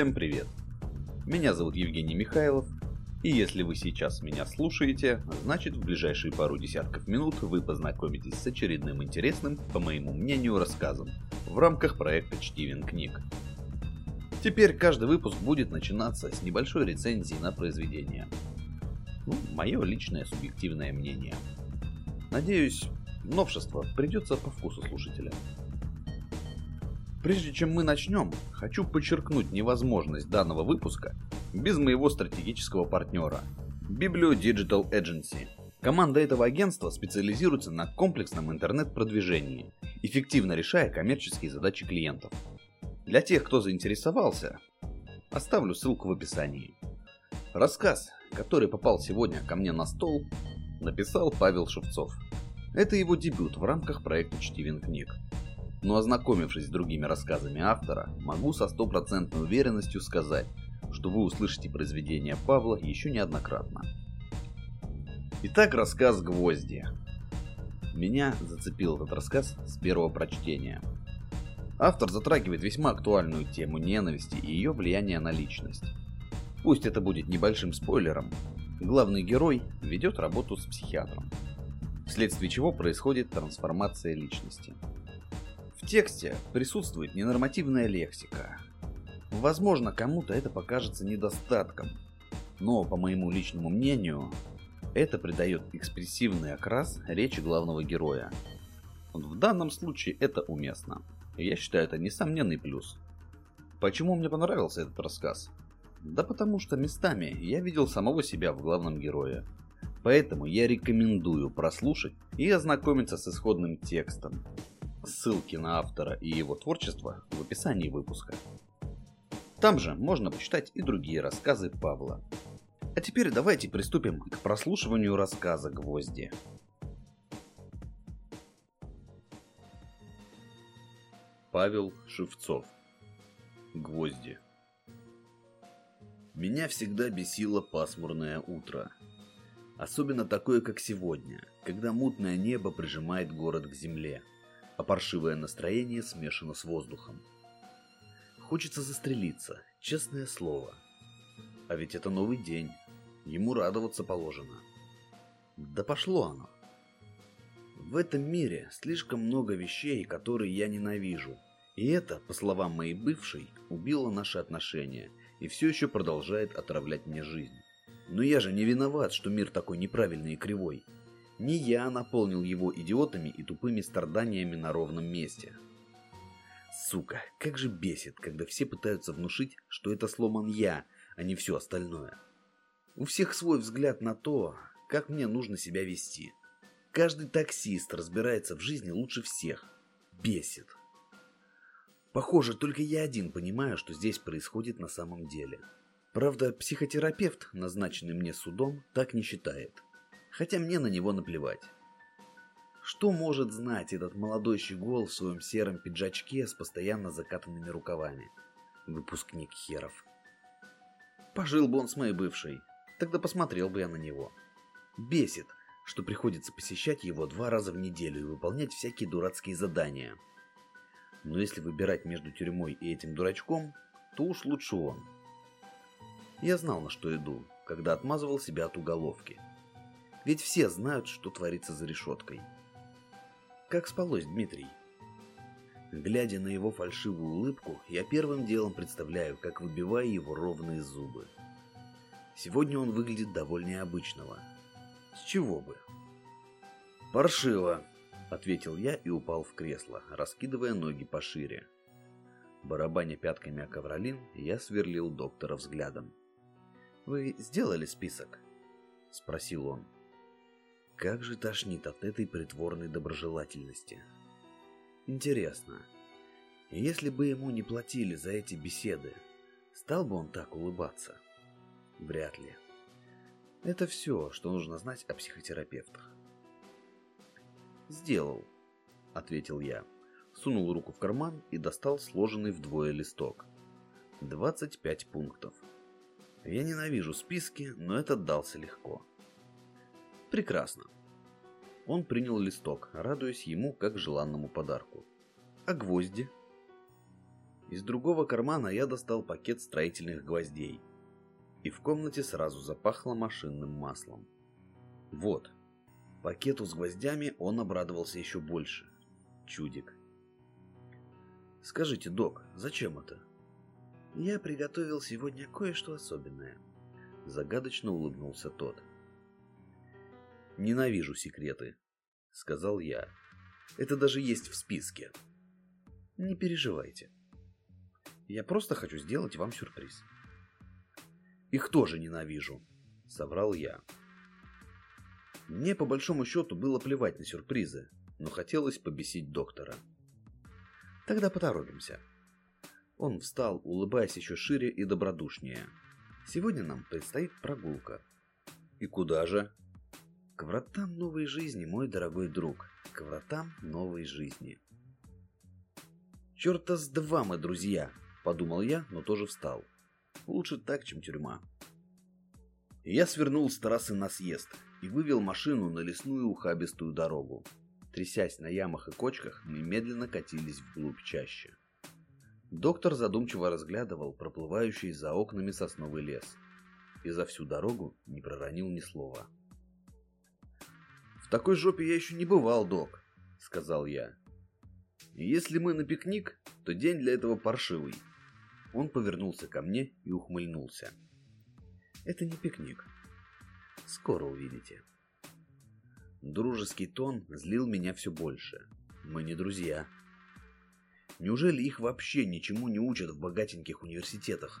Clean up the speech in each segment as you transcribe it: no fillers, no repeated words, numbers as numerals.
Всем привет! Меня зовут Евгений Михайлов, и если вы сейчас меня слушаете, значит в ближайшие пару десятков минут вы познакомитесь с очередным интересным, по моему мнению, рассказом в рамках проекта «Чтивен книг». Теперь каждый выпуск будет начинаться с небольшой рецензии на произведение. Мое личное субъективное мнение. Надеюсь, новшество придется по вкусу слушателя. Прежде чем мы начнем, хочу подчеркнуть невозможность данного выпуска без моего стратегического партнера Biblio Digital Agency. Команда этого агентства специализируется на комплексном интернет-продвижении, эффективно решая коммерческие задачи клиентов. Для тех, кто заинтересовался, оставлю ссылку в описании. Рассказ, который попал сегодня ко мне на стол, написал Павел Шевцов. Это его дебют в рамках проекта «Чтивен книг». Но ознакомившись с другими рассказами автора, могу со стопроцентной уверенностью сказать, что вы услышите произведение Павла еще неоднократно. Итак, рассказ «Гвозди». Меня зацепил этот рассказ с первого прочтения. Автор затрагивает весьма актуальную тему ненависти и ее влияние на личность. Пусть это будет небольшим спойлером, главный герой ведет работу с психиатром, вследствие чего происходит трансформация личности. В тексте присутствует ненормативная лексика. Возможно, кому-то это покажется недостатком, но, по моему личному мнению, это придает экспрессивный окрас речи главного героя. В данном случае это уместно. Я считаю, это несомненный плюс. Почему мне понравился этот рассказ? Да потому что местами я видел самого себя в главном герое. Поэтому я рекомендую прослушать и ознакомиться с исходным текстом. Ссылки на автора и его творчество в описании выпуска. Там же можно почитать и другие рассказы Павла. А теперь давайте приступим к прослушиванию рассказа «Гвозди». Павел Шевцов. «Гвозди». Меня всегда бесило пасмурное утро. Особенно такое, как сегодня, когда мутное небо прижимает город к земле, а паршивое настроение смешано с воздухом. Хочется застрелиться, честное слово. А ведь это новый день, ему радоваться положено. Да пошло оно. В этом мире слишком много вещей, которые я ненавижу. И это, по словам моей бывшей, убило наши отношения и все еще продолжает отравлять мне жизнь. Но я же не виноват, что мир такой неправильный и кривой. Не я наполнил его идиотами и тупыми страданиями на ровном месте. Сука, как же бесит, когда все пытаются внушить, что это сломан я, а не все остальное. У всех свой взгляд на то, как мне нужно себя вести. Каждый таксист разбирается в жизни лучше всех. Бесит. Похоже, только я один понимаю, что здесь происходит на самом деле. Правда, психотерапевт, назначенный мне судом, так не считает. Хотя мне на него наплевать. Что может знать этот молодой щегол в своем сером пиджачке с постоянно закатанными рукавами? Выпускник херов. Пожил бы он с моей бывшей, тогда посмотрел бы я на него. Бесит, что приходится посещать его 2 раза в неделю и выполнять всякие дурацкие задания. Но если выбирать между тюрьмой и этим дурачком, то уж лучше он. Я знал, на что иду, когда отмазывал себя от уголовки. Ведь все знают, что творится за решеткой. Как спалось, Дмитрий? Глядя на его фальшивую улыбку, я первым делом представляю, как выбиваю его ровные зубы. Сегодня он выглядит довольнее обычного. С чего бы? Паршиво, ответил я и упал в кресло, раскидывая ноги пошире. Барабаня пятками о ковролин, я сверлил доктора взглядом. «Вы сделали список?» – спросил он. Как же тошнит от этой притворной доброжелательности. Интересно, если бы ему не платили за эти беседы, стал бы он так улыбаться? Вряд ли. Это все, что нужно знать о психотерапевтах. «Сделал», – ответил я, сунул руку в карман и достал сложенный вдвое листок. 25 пунктов. Я ненавижу списки, но это дался легко. Прекрасно. Он принял листок, радуясь ему как желанному подарку. А гвозди? Из другого кармана я достал пакет строительных гвоздей. И в комнате сразу запахло машинным маслом. Вот. Пакету с гвоздями он обрадовался еще больше. Чудик. «Скажите, док, зачем это?» «Я приготовил сегодня кое-что особенное», — загадочно улыбнулся тот. «Ненавижу секреты», — сказал я. «Это даже есть в списке». «Не переживайте. Я просто хочу сделать вам сюрприз». «Их тоже ненавижу», — соврал я. Мне, по большому счету, было плевать на сюрпризы, но хотелось побесить доктора. «Тогда поторопимся». Он встал, улыбаясь еще шире и добродушнее. «Сегодня нам предстоит прогулка». «И куда же?» «К вратам новой жизни, мой дорогой друг. К вратам новой жизни». «Черта с два мы, друзья», — подумал я, но тоже встал. «Лучше так, чем тюрьма». Я свернул с трассы на съезд и вывел машину на лесную ухабистую дорогу. Трясясь на ямах и кочках, мы медленно катились вглубь чаще. Доктор задумчиво разглядывал проплывающий за окнами сосновый лес и за всю дорогу не проронил ни слова. «В такой жопе я еще не бывал, док», — сказал я. «Если мы на пикник, то день для этого паршивый». Он повернулся ко мне и ухмыльнулся. «Это не пикник. Скоро увидите». Дружеский тон злил меня все больше. Мы не друзья. Неужели их вообще ничему не учат в богатеньких университетах?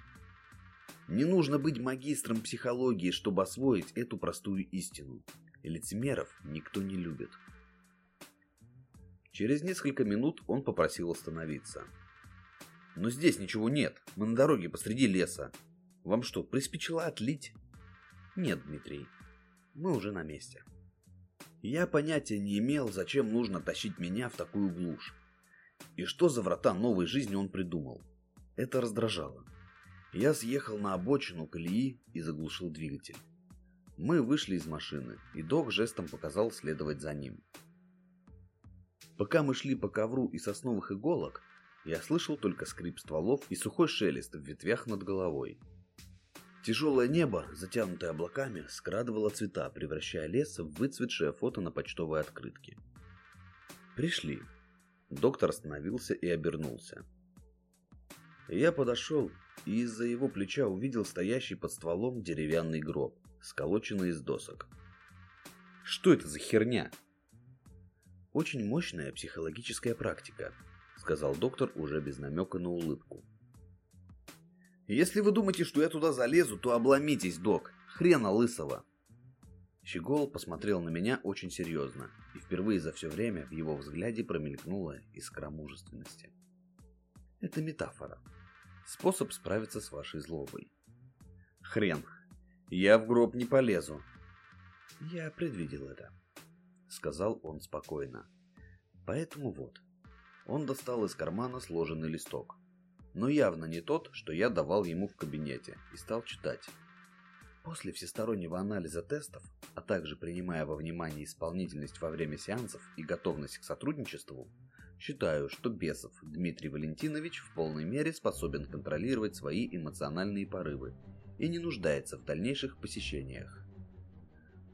Не нужно быть магистром психологии, чтобы освоить эту простую истину. Лицемеров никто не любит. Через несколько минут он попросил остановиться. «Но здесь ничего нет. Мы на дороге посреди леса. Вам что, приспичило отлить?» «Нет, Дмитрий. Мы уже на месте». Я понятия не имел, зачем нужно тащить меня в такую глушь. И что за врата новой жизни он придумал. Это раздражало. Я съехал на обочину колеи и заглушил двигатель. Мы вышли из машины, и док жестом показал следовать за ним. Пока мы шли по ковру из сосновых иголок, я слышал только скрип стволов и сухой шелест в ветвях над головой. Тяжелое небо, затянутое облаками, скрадывало цвета, превращая лес в выцветшее фото на почтовой открытке. «Пришли». Доктор остановился и обернулся. Я подошел и из-за его плеча увидел стоящий под стволом деревянный гроб, сколоченный из досок. «Что это за херня?» «Очень мощная психологическая практика», — сказал доктор уже без намека на улыбку. «Если вы думаете, что я туда залезу, то обломитесь, док. Хрена лысого!» Щегол посмотрел на меня очень серьезно, и впервые за все время в его взгляде промелькнула искра мужественности. «Это метафора. Способ справиться с вашей злобой». «Хрен. Я в гроб не полезу». «Я предвидел это», — сказал он спокойно. «Поэтому вот». Он достал из кармана сложенный листок. Но явно не тот, что я давал ему в кабинете, и стал читать. «После всестороннего анализа тестов, а также принимая во внимание исполнительность во время сеансов и готовность к сотрудничеству, считаю, что Бесов Дмитрий Валентинович в полной мере способен контролировать свои эмоциональные порывы и не нуждается в дальнейших посещениях».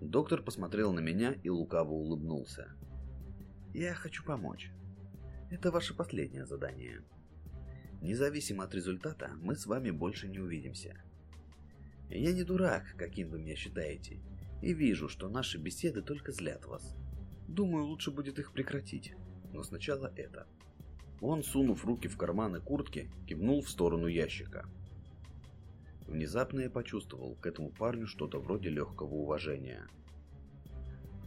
Доктор посмотрел на меня и лукаво улыбнулся. «Я хочу помочь. Это ваше последнее задание. Независимо от результата, мы с вами больше не увидимся. Я не дурак, каким вы меня считаете, и вижу, что наши беседы только злят вас. Думаю, лучше будет их прекратить, но сначала это». Он, сунув руки в карманы куртки, кивнул в сторону ящика. Внезапно я почувствовал к этому парню что-то вроде легкого уважения.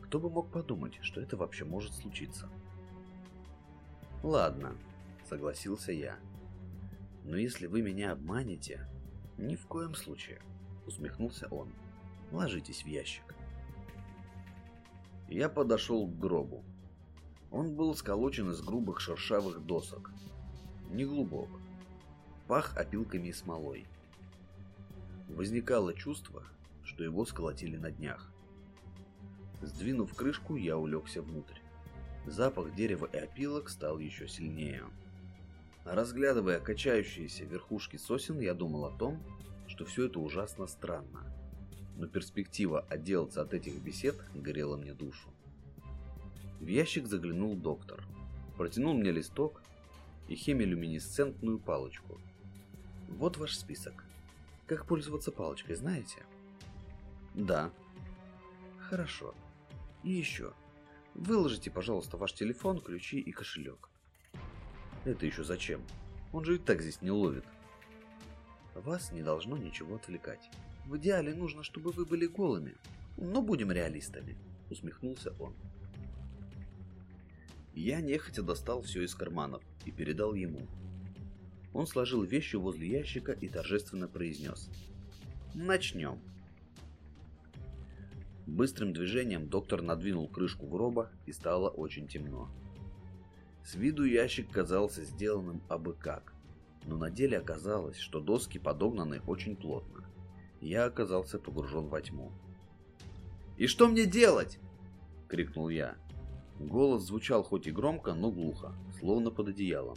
Кто бы мог подумать, что это вообще может случиться? «Ладно», — согласился я. «Но если вы меня обманете...» «Ни в коем случае», — усмехнулся он. «Ложитесь в ящик». Я подошел к гробу. Он был сколочен из грубых шершавых досок. Неглубок. Пах опилками и смолой. Возникало чувство, что его сколотили на днях. Сдвинув крышку, я улегся внутрь. Запах дерева и опилок стал еще сильнее. Разглядывая качающиеся верхушки сосен, я думал о том, что все это ужасно странно, но перспектива отделаться от этих бесед грела мне душу. В ящик заглянул доктор, протянул мне листок и хемилюминесцентную палочку. «Вот ваш список. Как пользоваться палочкой, знаете?» «Да». «Хорошо. И еще. Выложите, пожалуйста, ваш телефон, ключи и кошелек». «Это еще зачем? Он же и так здесь не ловит». «Вас не должно ничего отвлекать. В идеале нужно, чтобы вы были голыми. Но будем реалистами», — усмехнулся он. Я нехотя достал все из карманов и передал ему. Он сложил вещи возле ящика и торжественно произнес: «Начнем». Быстрым движением доктор надвинул крышку гроба, и стало очень темно. С виду ящик казался сделанным абы как, но на деле оказалось, что доски подогнаны очень плотно. Я оказался погружен во тьму. «И что мне делать?» — крикнул я. Голос звучал хоть и громко, но глухо, словно под одеялом.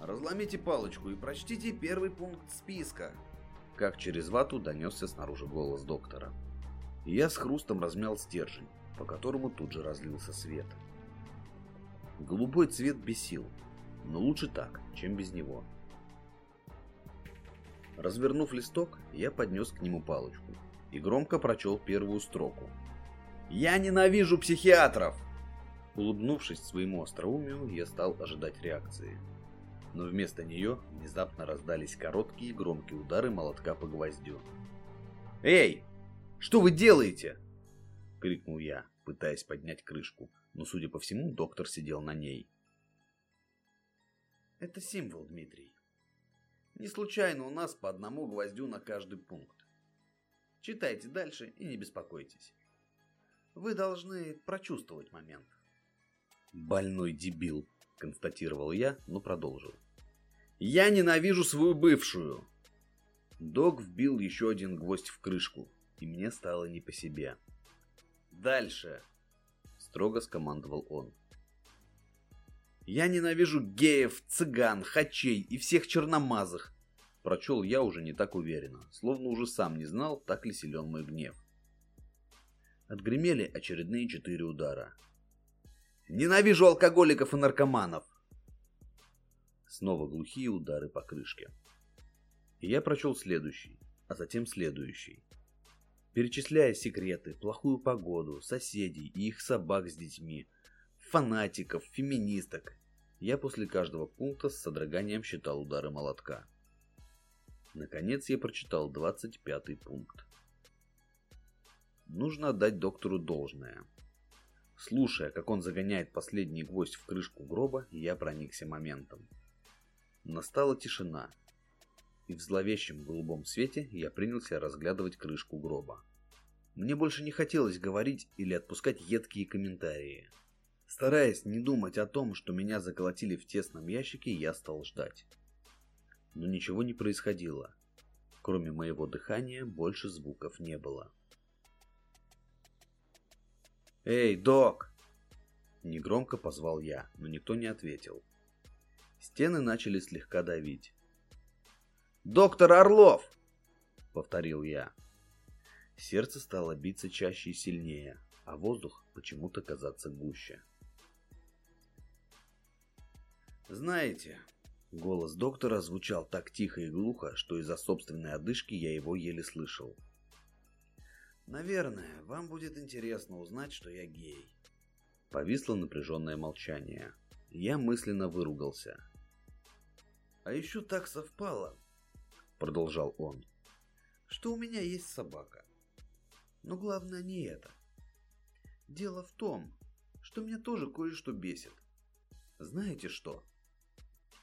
«Разломите палочку и прочтите первый пункт списка», — как через вату донесся снаружи голос доктора. И я с хрустом размял стержень, по которому тут же разлился свет. Голубой цвет бесил, но лучше так, чем без него. Развернув листок, я поднес к нему палочку и громко прочел первую строку. «Я ненавижу психиатров!» Улыбнувшись своему остроумию, я стал ожидать реакции. Но вместо нее внезапно раздались короткие и громкие удары молотка по гвоздю. «Эй! Что вы делаете?» — крикнул я, пытаясь поднять крышку, но, судя по всему, доктор сидел на ней. «Это символ, Дмитрий. Не случайно у нас по одному гвоздю на каждый пункт. Читайте дальше и не беспокойтесь. Вы должны прочувствовать момент». «Больной дебил», — констатировал я, но продолжил. «Я ненавижу свою бывшую!» Док вбил еще один гвоздь в крышку, и мне стало не по себе. «Дальше!» — строго скомандовал он. «Я ненавижу геев, цыган, хачей и всех черномазых!» Прочел я уже не так уверенно, словно уже сам не знал, так ли силен мой гнев. Отгремели очередные 4 удара. «Ненавижу алкоголиков и наркоманов!» Снова глухие удары по крышке. И я прочел следующий, а затем следующий, перечисляя секреты, плохую погоду, соседей и их собак с детьми, фанатиков, феминисток. Я после каждого пункта с содроганием считал удары молотка. Наконец я прочитал 25-й пункт. Нужно отдать доктору должное. Слушая, как он загоняет последний гвоздь в крышку гроба, я проникся моментом. Настала тишина, и в зловещем голубом свете я принялся разглядывать крышку гроба. Мне больше не хотелось говорить или отпускать едкие комментарии. Стараясь не думать о том, что меня заколотили в тесном ящике, я стал ждать. Но ничего не происходило. Кроме моего дыхания больше звуков не было. «Эй, док!» — негромко позвал я, но никто не ответил. Стены начали слегка давить. «Доктор Орлов!» — повторил я. Сердце стало биться чаще и сильнее, а воздух почему-то казаться гуще. «Знаете...» — голос доктора звучал так тихо и глухо, что из-за собственной одышки я его еле слышал. «Наверное, вам будет интересно узнать, что я гей». Повисло напряженное молчание. Я мысленно выругался. «А еще так совпало, — продолжал он, — что у меня есть собака. Но главное не это. Дело в том, что меня тоже кое-что бесит. Знаете что?»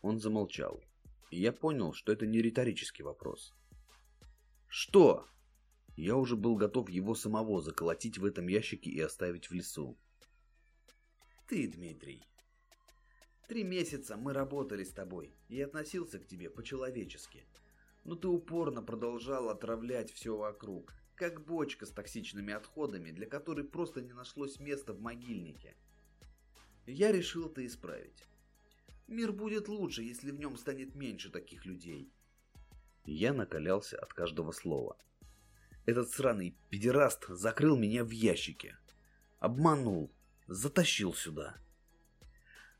Он замолчал, и я понял, что это не риторический вопрос. «Что?» Я уже был готов его самого заколотить в этом ящике и оставить в лесу. «Ты, Дмитрий. 3 месяца мы работали с тобой, и относился к тебе по-человечески. Но ты упорно продолжал отравлять все вокруг, как бочка с токсичными отходами, для которой просто не нашлось места в могильнике. Я решил это исправить. Мир будет лучше, если в нем станет меньше таких людей. Я накалялся от каждого слова. Этот сраный педераст закрыл меня в ящике. Обманул. Затащил сюда.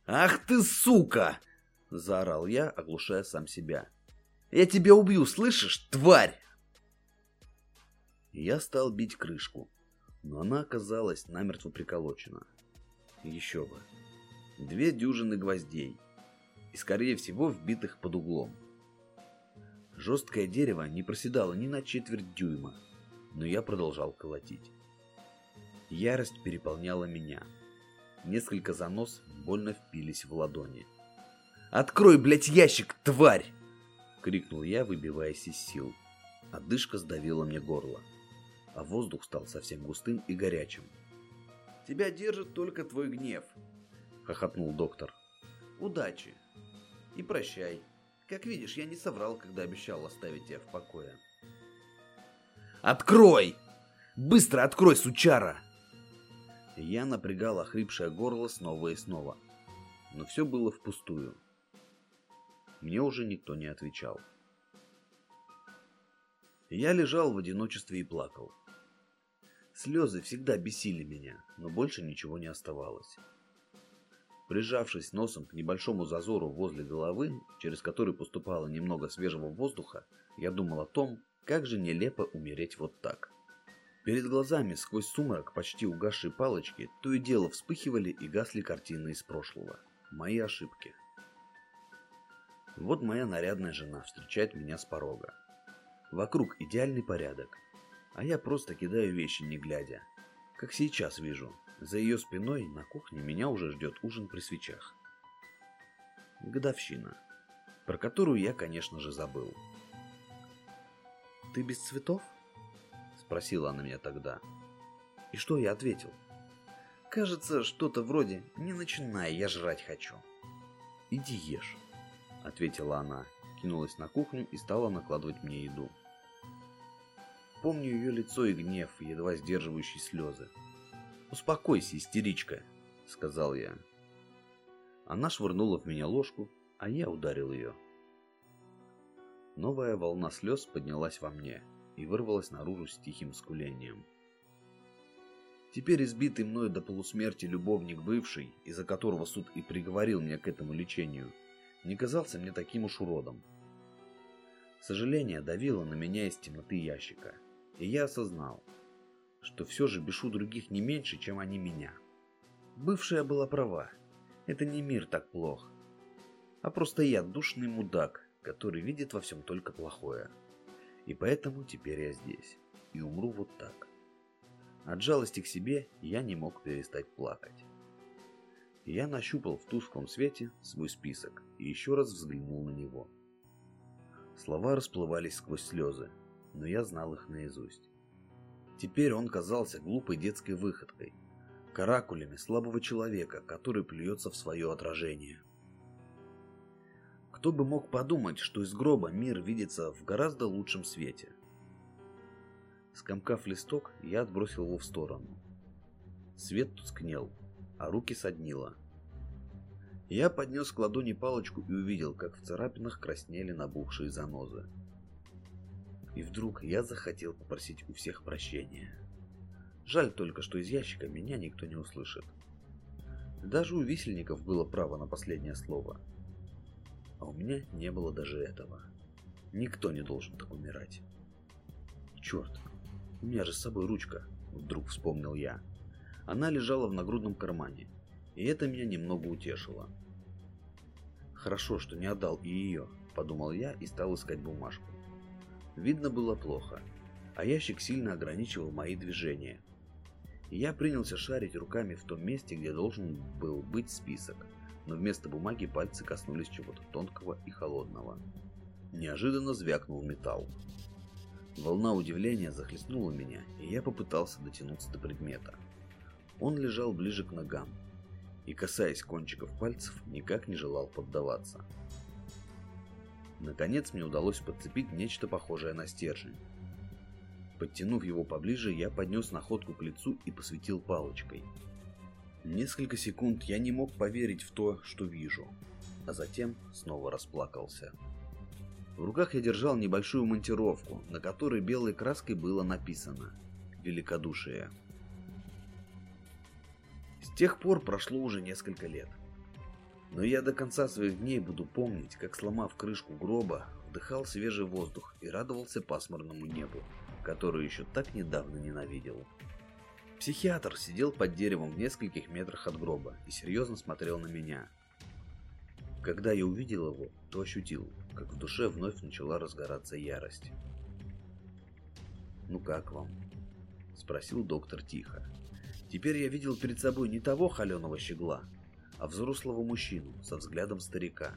«Ах ты, сука!» — заорал я, оглушая сам себя. «Я тебя убью, слышишь, тварь!» Я стал бить крышку, но она оказалась намертво приколочена. Еще бы. 2 дюжины гвоздей. И, скорее всего, вбитых под углом. Жесткое дерево не проседало ни на четверть дюйма, но я продолжал колотить. Ярость переполняла меня. Несколько занос больно впились в ладони. «Открой, блядь, ящик, тварь!» — крикнул я, выбиваясь из сил. Одышка сдавила мне горло, а воздух стал совсем густым и горячим. «Тебя держит только твой гнев», — хохотнул доктор. «Удачи и прощай. Как видишь, я не соврал, когда обещал оставить тебя в покое». «Открой! Быстро открой, сучара!» Я напрягал охрипшее горло снова и снова, но все было впустую. Мне уже никто не отвечал. Я лежал в одиночестве и плакал. Слезы всегда бесили меня, но больше ничего не оставалось. Прижавшись носом к небольшому зазору возле головы, через который поступало немного свежего воздуха, я думал о том, как же нелепо умереть вот так. Перед глазами сквозь сумрак почти угасшей палочки то и дело вспыхивали и гасли картины из прошлого. Мои ошибки. Вот моя нарядная жена встречает меня с порога. Вокруг идеальный порядок, а я просто кидаю вещи, не глядя. Как сейчас вижу, за ее спиной на кухне меня уже ждет ужин при свечах. Годовщина, про которую я, конечно же, забыл. «Ты без цветов?» — спросила она меня тогда. И что я ответил? Кажется, что-то вроде «не начинай, я жрать хочу». «Иди ешь», — ответила она, кинулась на кухню и стала накладывать мне еду. Помню ее лицо и гнев, едва сдерживающий слезы. «Успокойся, истеричка», — сказал я. Она швырнула в меня ложку, а я ударил ее. Новая волна слез поднялась во мне и вырвалась наружу с тихим скулением. Теперь избитый мною до полусмерти любовник бывший, из-за которого суд и приговорил меня к этому лечению, не казался мне таким уж уродом. Сожаление давило на меня из темноты ящика, и я осознал, что все же бешу других не меньше, чем они меня. Бывшая была права, это не мир так плох, а просто я душный мудак, который видит во всем только плохое. И поэтому теперь я здесь, и умру вот так. От жалости к себе я не мог перестать плакать. Я нащупал в тусклом свете свой список и еще раз взглянул на него. Слова расплывались сквозь слезы, но я знал их наизусть. Теперь он казался глупой детской выходкой, каракулями слабого человека, который плюется в свое отражение. Кто бы мог подумать, что из гроба мир видится в гораздо лучшем свете. Скомкав листок, я отбросил его в сторону. Свет тускнел, а руки соднило. Я поднес к ладони палочку и увидел, как в царапинах краснели набухшие занозы. И вдруг я захотел попросить у всех прощения. Жаль только, что из ящика меня никто не услышит. Даже у висельников было право на последнее слово. А у меня не было даже этого. Никто не должен так умирать. Черт, у меня же с собой ручка, вдруг вспомнил я. Она лежала в нагрудном кармане. И это меня немного утешило. «Хорошо, что не отдал и ее», — подумал я и стал искать бумажку. Видно было плохо, а ящик сильно ограничивал мои движения. Я принялся шарить руками в том месте, где должен был быть список, но вместо бумаги пальцы коснулись чего-то тонкого и холодного. Неожиданно звякнул металл. Волна удивления захлестнула меня, и я попытался дотянуться до предмета. Он лежал ближе к ногам и, касаясь кончиков пальцев, никак не желал поддаваться. Наконец мне удалось подцепить нечто похожее на стержень. Подтянув его поближе, я поднес находку к лицу и посветил палочкой. Несколько секунд я не мог поверить в то, что вижу. а затем снова расплакался. В руках я держал небольшую монтировку, на которой белой краской было написано «Великодушие». С тех пор прошло уже несколько лет. Но я до конца своих дней буду помнить, как, сломав крышку гроба, вдыхал свежий воздух и радовался пасмурному небу, которое еще так недавно ненавидел. Психиатр сидел под деревом в нескольких метрах от гроба и серьезно смотрел на меня. Когда я увидел его, то ощутил, как в душе вновь начала разгораться ярость. «Ну как вам?» – спросил доктор тихо. Теперь я видел перед собой не того холеного щегла, а взрослого мужчину со взглядом старика.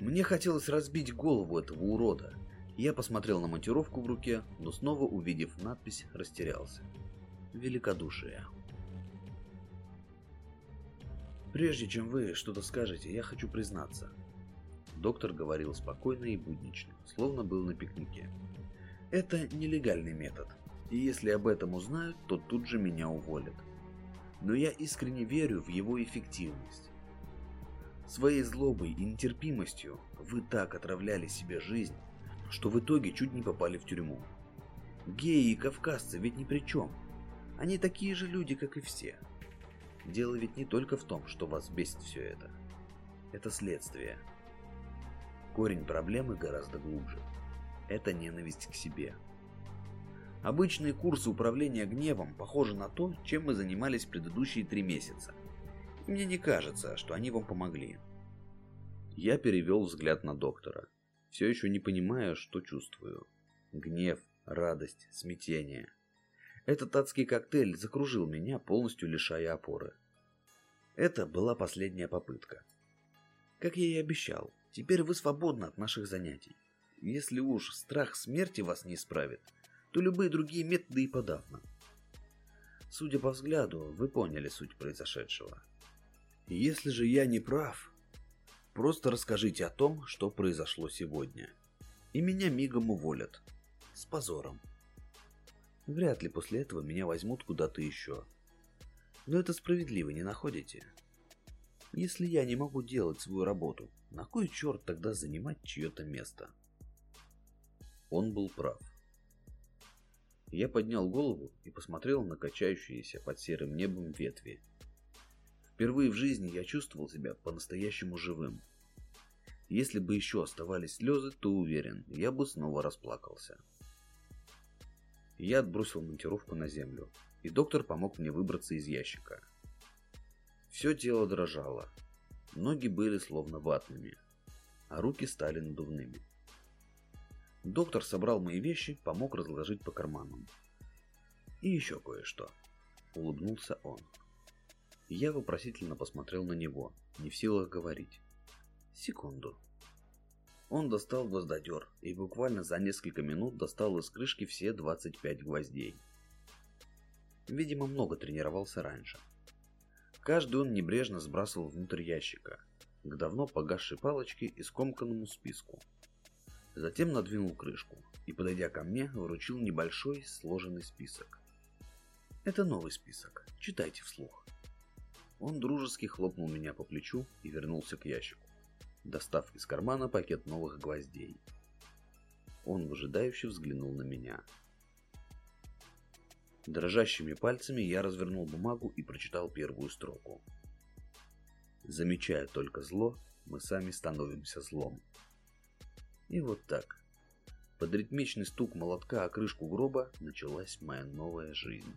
Мне хотелось разбить голову этого урода. Я посмотрел на монтировку в руке, но снова, увидев надпись, растерялся. Великодушие. Прежде чем вы что-то скажете, я хочу признаться. Доктор говорил спокойно и буднично, словно был на пикнике. Это нелегальный метод, и если об этом узнают, то тут же меня уволят. Но я искренне верю в его эффективность. Своей злобой и нетерпимостью вы так отравляли себе жизнь, что в итоге чуть не попали в тюрьму. Геи и кавказцы ведь ни при чем. Они такие же люди, как и все. Дело ведь не только в том, что вас бесит все это. Это следствие. Корень проблемы гораздо глубже. Это ненависть к себе. Обычные курсы управления гневом похожи на то, чем мы занимались предыдущие 3 месяца. И мне не кажется, что они вам помогли. Я перевел взгляд на доктора, все еще не понимая, что чувствую. Гнев, радость, смятение. Этот адский коктейль закружил меня, полностью лишая опоры. Это была последняя попытка. Как я и обещал, теперь вы свободны от наших занятий. Если уж страх смерти вас не исправит, то любые другие методы и подавно. Судя по взгляду, вы поняли суть произошедшего. Если же я не прав, просто расскажите о том, что произошло сегодня. И меня мигом уволят. С позором. Вряд ли после этого меня возьмут куда-то еще. Но это справедливо, не находите? Если я не могу делать свою работу, на кой черт тогда занимать чье-то место? Он был прав. Я поднял голову и посмотрел на качающиеся под серым небом ветви. Впервые в жизни я чувствовал себя по-настоящему живым. Если бы еще оставались слезы, то уверен, я бы снова расплакался. Я отбросил монтировку на землю, и доктор помог мне выбраться из ящика. Все тело дрожало, ноги были словно ватными, а руки стали надувными. Доктор собрал мои вещи, помог разложить по карманам. «И еще кое-что», — улыбнулся он. Я вопросительно посмотрел на него, не в силах говорить. «Секунду». Он достал гвоздодер и буквально за несколько минут достал из крышки все 25 гвоздей. Видимо, много тренировался раньше. Каждый он небрежно сбрасывал внутрь ящика, к давно погасшей палочке и скомканному списку. Затем надвинул крышку и, подойдя ко мне, вручил небольшой сложенный список. «Это новый список. Читайте вслух». Он дружески хлопнул меня по плечу и вернулся к ящику, достав из кармана пакет новых гвоздей. Он выжидающе взглянул на меня. Дрожащими пальцами я развернул бумагу и прочитал первую строку. «Замечая только зло, мы сами становимся злом». И вот так, под ритмичный стук молотка о крышку гроба, началась моя новая жизнь.